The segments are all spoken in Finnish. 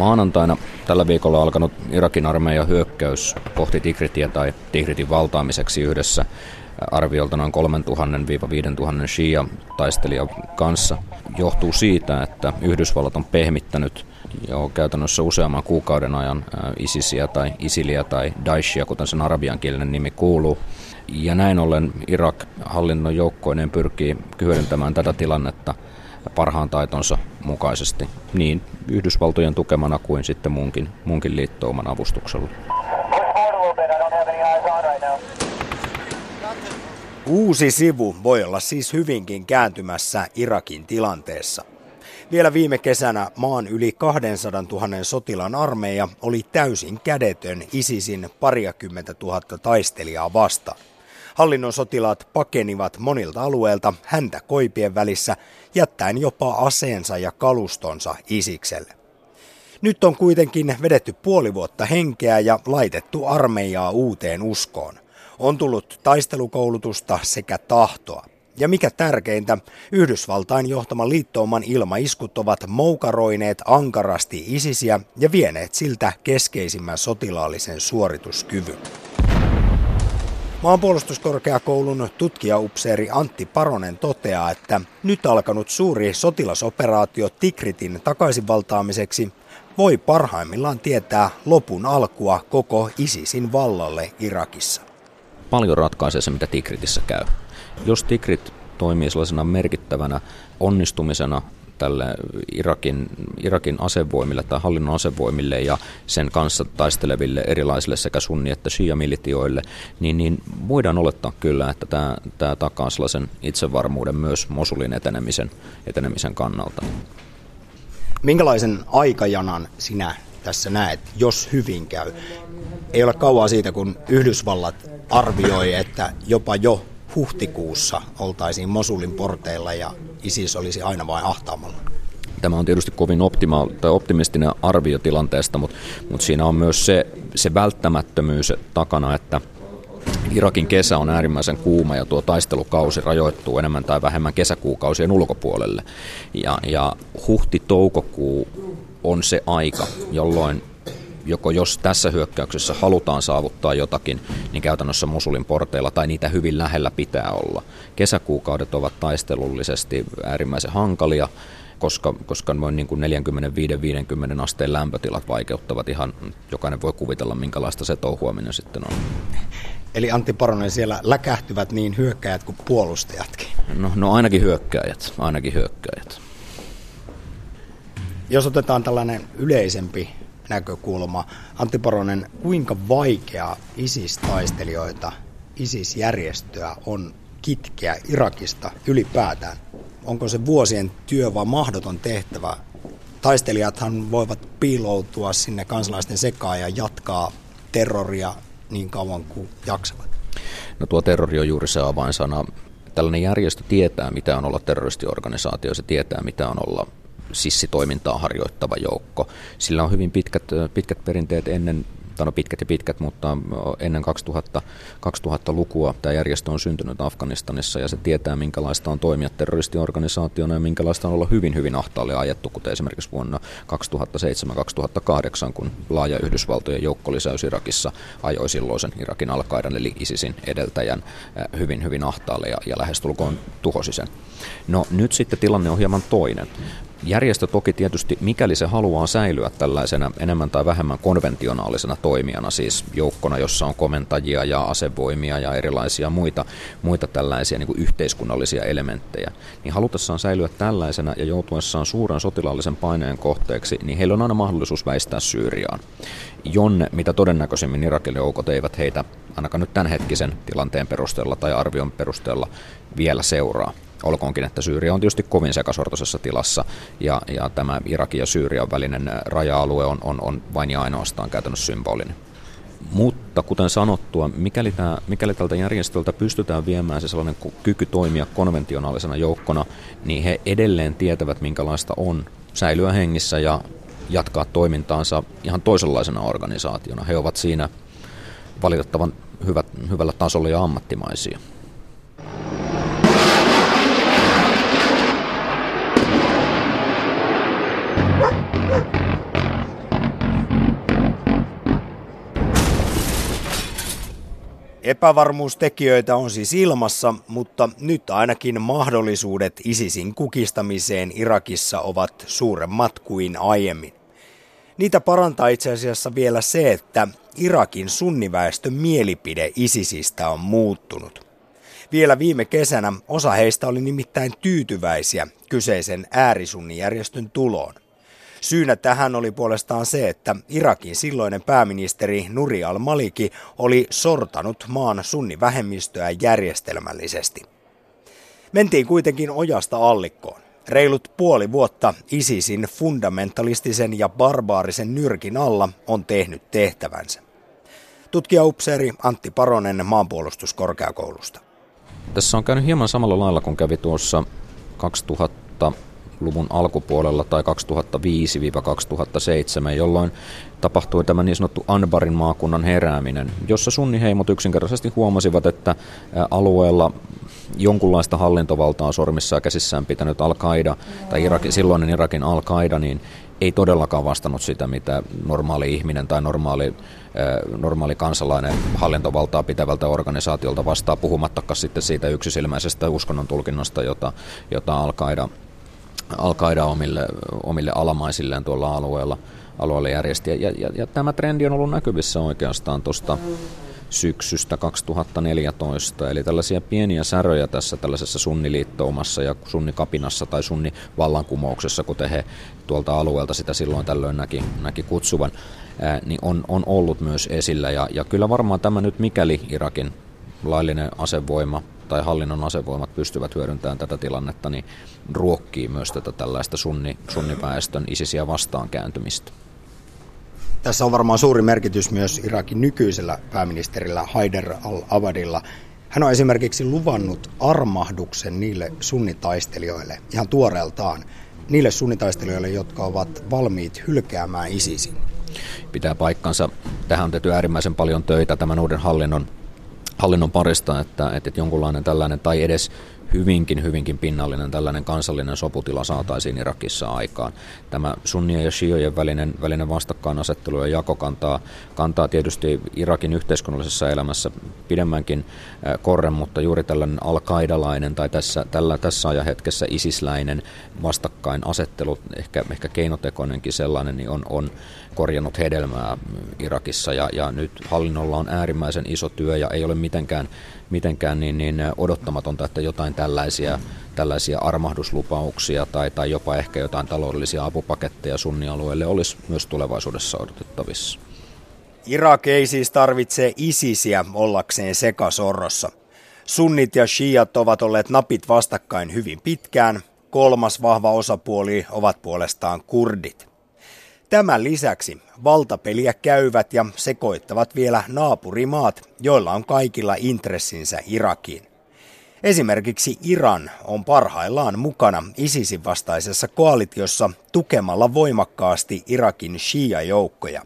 Maanantaina tällä viikolla alkanut Irakin armeijan hyökkäys kohti Tikritiä tai Tikritin valtaamiseksi yhdessä arviolta noin 3,000–5,000 shia-taistelijan kanssa johtuu siitä, että Yhdysvallat on pehmittänyt jo käytännössä useamman kuukauden ajan ISISiä tai ISILiä tai Daeshia, kuten sen arabiankielinen nimi kuuluu. Ja näin ollen Irak hallinnon joukkoineen pyrkii hyödyntämään tätä tilannetta parhaan taitonsa mukaisesti niin Yhdysvaltojen tukemana kuin sitten muunkin liittouman avustuksella. Uusi sivu voi olla siis hyvinkin kääntymässä Irakin tilanteessa. Vielä viime kesänä maan yli 200 000 sotilaan armeija oli täysin kädetön ISISin 20 000 taistelijaa vastaan. Hallinnon sotilaat pakenivat monilta alueilta häntä koipien välissä, jättäen jopa aseensa ja kalustonsa ISIkselle. Nyt on kuitenkin vedetty puoli vuotta henkeä ja laitettu armeijaa uuteen uskoon. On tullut taistelukoulutusta sekä tahtoa. Ja mikä tärkeintä, Yhdysvaltain johtaman liittouman ilmaiskut ovat moukaroineet ankarasti ISISiä ja vieneet siltä keskeisimmän sotilaallisen suorituskyvyn. Maanpuolustuskorkeakoulun tutkijaupseeri Antti Paronen toteaa, että nyt alkanut suuri sotilasoperaatio Tikritin takaisinvaltaamiseksi voi parhaimmillaan tietää lopun alkua koko ISISin vallalle Irakissa. Paljon ratkaisee se, mitä Tikritissä käy. Jos Tikrit toimii sellaisena merkittävänä onnistumisena tälle Irakin asevoimille tai hallinnon asevoimille ja sen kanssa taisteleville erilaisille sekä sunni- että shia-militioille, niin voidaan olettaa kyllä, että tämä takaa sellaisen itsevarmuuden myös Mosulin etenemisen kannalta. Minkälaisen aikajanan sinä tässä näet, jos hyvin käy? Ei ole kauaa siitä, kun Yhdysvallat arvioi, että jopa jo huhtikuussa oltaisiin Mosulin porteilla ja ISIS olisi aina vain ahtaamalla. Tämä on tietysti kovin optimistinen arvio tilanteesta, mutta siinä on myös se välttämättömyys takana, että Irakin kesä on äärimmäisen kuuma ja tuo taistelukausi rajoittuu enemmän tai vähemmän kesäkuukausien ulkopuolelle. Ja huhti-toukokuu on se aika, jolloin jos tässä hyökkäyksessä halutaan saavuttaa jotakin, niin käytännössä Mosulin porteilla tai niitä hyvin lähellä pitää olla. Kesäkuukaudet ovat taistelullisesti äärimmäisen hankalia, koska noin niin kuin 45–50 asteen lämpötilat vaikeuttavat ihan, jokainen voi kuvitella minkälaista se touhuaminen sitten on. Eli Antti Paronen, siellä läkähtyvät niin hyökkäjät kuin puolustajatkin. No ainakin hyökkäjät. Jos otetaan tällainen yleisempi näkökulma. Antti Paronen, kuinka vaikeaa ISIS-taistelijoita, ISIS-järjestöä on kitkeä Irakista ylipäätään? Onko se vuosien työ vai mahdoton tehtävä? Taistelijathan voivat piiloutua sinne kansalaisten sekaan ja jatkaa terroria niin kauan kuin jaksavat. No tuo terrori on juuri se avainsana. Tällainen järjestö tietää, mitä on olla terroristiorganisaatio, se tietää, mitä on olla sissitoimintaa harjoittava joukko. Sillä on hyvin pitkät perinteet mutta ennen 2000-lukua tämä järjestö on syntynyt Afganistanissa ja se tietää, minkälaista on toimia terroristiorganisaationa ja minkälaista on olla hyvin, hyvin ahtaalle ajettu, kuten esimerkiksi vuonna 2007–2008, kun laaja Yhdysvaltojen joukkolisäys Irakissa ajoi silloisen Irakin al-Qaedan eli ISISin edeltäjän hyvin, hyvin ahtaalle ja lähestulkoon tuhosi sen. No nyt sitten tilanne on hieman toinen. Järjestö toki tietysti, mikäli se haluaa säilyä tällaisena enemmän tai vähemmän konventionaalisena toimijana, siis joukkona, jossa on komentajia ja asevoimia ja erilaisia muita tällaisia niin kuin yhteiskunnallisia elementtejä, niin halutessaan säilyä tällaisena ja joutuessaan suuren sotilaallisen paineen kohteeksi, niin heillä on aina mahdollisuus väistää Syyriaan, jonne mitä todennäköisimmin Irakin joukot eivät heitä ainakaan nyt tämänhetkisen tilanteen perusteella tai arvion perusteella vielä seuraa. Olkoonkin, että Syyria on tietysti kovin sekasortoisessa tilassa ja tämä Irakin ja Syyrian välinen raja-alue on vain ja ainoastaan käytännössä symbolinen. Mutta kuten sanottua, mikäli tältä järjestöltä pystytään viemään se sellainen kyky toimia konventionaalisena joukkona, niin he edelleen tietävät, minkälaista on säilyä hengissä ja jatkaa toimintaansa ihan toisenlaisena organisaationa. He ovat siinä valitettavan hyvällä tasolla ja ammattimaisia. Epävarmuustekijöitä on siis ilmassa, mutta nyt ainakin mahdollisuudet ISISin kukistamiseen Irakissa ovat suuremmat kuin aiemmin. Niitä parantaa itse asiassa vielä se, että Irakin sunniväestön mielipide ISISistä on muuttunut. Vielä viime kesänä osa heistä oli nimittäin tyytyväisiä kyseisen äärisunnijärjestön tuloon. Syynä tähän oli puolestaan se, että Irakin silloinen pääministeri Nuri Al Maliki oli sortanut maan sunnivähemmistöä järjestelmällisesti. Mentiin kuitenkin ojasta allikkoon. Reilut puoli vuotta ISISin fundamentalistisen ja barbaarisen nyrkin alla on tehnyt tehtävänsä. Tutkijaupseeri Antti Paronen Maanpuolustuskorkeakoulusta. Tässä on käynyt hieman samalla lailla kuin kävi tuossa 2000-luvun alkupuolella tai 2005-2007, jolloin tapahtui tämä niin sanottu Anbarin maakunnan herääminen, jossa sunniheimot yksinkertaisesti huomasivat, että alueella jonkunlaista hallintovaltaa sormissa ja käsissään pitänyt al-Qaeda tai silloinen Irakin al-Qaeda niin ei todellakaan vastannut sitä, mitä normaali ihminen tai normaali kansalainen hallintovaltaa pitävältä organisaatiolta vastaa, puhumattakaan sitten siitä yksisilmäisestä uskonnon tulkinnasta, jota al-Qaeda omille alamaisilleen tuolla alueella järjesti. Ja tämä trendi on ollut näkyvissä oikeastaan tuosta syksystä 2014, eli tällaisia pieniä säröjä tässä tällaisessa sunniliittoumassa ja sunnikapinassa tai sunnivallankumouksessa, kuten he tuolta alueelta sitä silloin tällöin näki kutsuvan, niin on ollut myös esillä. Ja kyllä varmaan tämä nyt, mikäli Irakin laillinen asevoima tai hallinnon asevoimat pystyvät hyödyntämään tätä tilannetta, niin ruokkii myös tätä tällaista sunniväestön ISISiä vastaan kääntymistä. Tässä on varmaan suuri merkitys myös Irakin nykyisellä pääministerillä Haider al-Abadilla. Hän on esimerkiksi luvannut armahduksen niille sunnitaistelijoille, ihan tuoreeltaan, niille sunnitaistelijoille, jotka ovat valmiit hylkäämään ISISin. Pitää paikkansa. Tähän on tehty äärimmäisen paljon töitä tämän uuden hallinnon parista, että jonkunlainen tällainen tai edes hyvinkin pinnallinen tällainen kansallinen soputila saataisiin Irakissa aikaan. Tämä sunnien ja shiojen välinen vastakkainasettelu ja jako kantaa tietysti Irakin yhteiskunnallisessa elämässä pidemmänkin korren, mutta juuri tällainen al-qaidalainen tai tässä ajahetkessä isisläinen vastakkainasettelu, ehkä keinotekoinenkin sellainen, niin on korjannut hedelmää Irakissa ja nyt hallinnolla on äärimmäisen iso työ ja ei ole mitenkään niin odottamatonta, että jotain tällaisia armahduslupauksia tai jopa ehkä jotain taloudellisia apupaketteja sunnialueelle olisi myös tulevaisuudessa odotettavissa. Irak ei siis tarvitse ISISiä ollakseen sekasorrossa. Sunnit ja shiiat ovat olleet napit vastakkain hyvin pitkään, kolmas vahva osapuoli ovat puolestaan kurdit. Tämän lisäksi valtapeliä käyvät ja sekoittavat vielä naapurimaat, joilla on kaikilla intressinsä Irakiin. Esimerkiksi Iran on parhaillaan mukana ISISin vastaisessa koalitiossa tukemalla voimakkaasti Irakin shia-joukkoja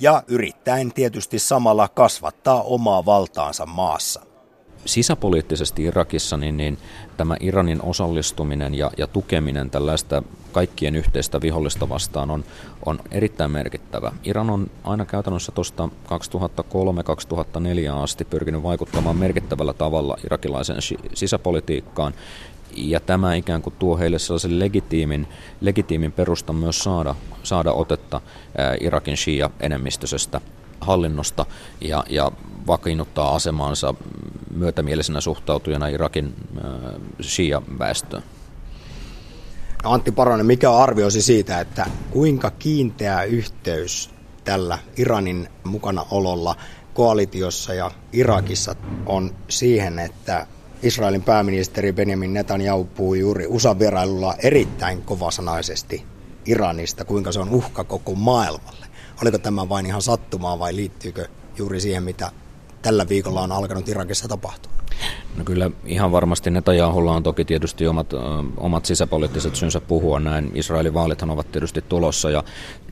ja yrittäen tietysti samalla kasvattaa omaa valtaansa maassa. Sisäpoliittisesti Irakissa niin tämä Iranin osallistuminen ja tukeminen tällaista kaikkien yhteistä vihollista vastaan on erittäin merkittävä. Iran on aina käytännössä tuosta 2003-2004 asti pyrkinyt vaikuttamaan merkittävällä tavalla irakilaiseen sisäpolitiikkaan, ja tämä ikään kuin tuo heille sellaisen legitiimin perustan myös saada otetta Irakin shia-enemmistöisestä hallinnosta ja vakiinnuttaa asemaansa myötämielisenä suhtautujana Irakin shia-väestöön. No Antti Paronen, mikä on arvioisi siitä, että kuinka kiinteä yhteys tällä Iranin mukanaololla koalitiossa ja Irakissa on siihen, että Israelin pääministeri Benjamin Netanyahu puhui juuri USA-vierailulla erittäin kovasanaisesti Iranista, kuinka se on uhka koko maailmalle. Oliko tämä vain ihan sattumaa vai liittyykö juuri siihen, mitä tällä viikolla on alkanut Irakissa tapahtua? No kyllä ihan varmasti Netanyahulla on toki tietysti omat sisäpoliittiset syynsä puhua näin. Israelin vaalithan ovat tietysti tulossa ja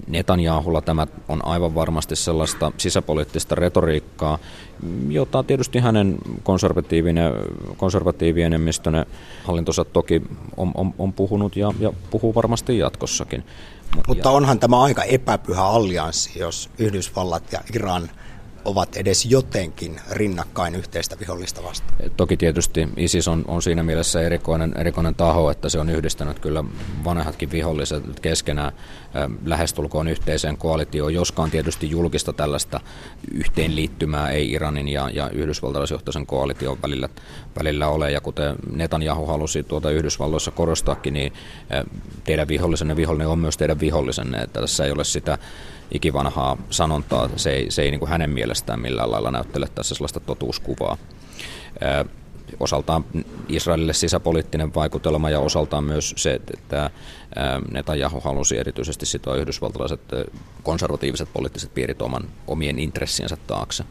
Netanyahulla tämä on aivan varmasti sellaista sisäpoliittista retoriikkaa, jota tietysti hänen konservatiivienemmistöinen hallintonsa toki on puhunut ja puhuu varmasti jatkossakin. Mutta onhan tämä aika epäpyhä allianssi, jos Yhdysvallat ja Iran ovat edes jotenkin rinnakkain yhteistä vihollista vastaan. Toki tietysti ISIS on siinä mielessä erikoinen taho, että se on yhdistänyt kyllä vanhatkin viholliset keskenään lähestulkoon yhteiseen koalitioon, joskaan tietysti julkista tällaista yhteenliittymää ei Iranin ja yhdysvaltalaisjohtaisen koalition välillä ole. Ja kuten Netanyahu halusi Yhdysvalloissa korostaakin, niin teidän vihollinen on myös teidän vihollisenne, että tässä ei ole sitä ikivanhaa sanontaa, se ei niin kuin hänen mielestään millään lailla näyttele tässä sellaista totuuskuvaa. Osaltaan Israelille sisäpoliittinen vaikutelma ja osaltaan myös se, että Netanyahu halusi erityisesti sitoa yhdysvaltalaiset konservatiiviset poliittiset piirit omien intressiensä taakse.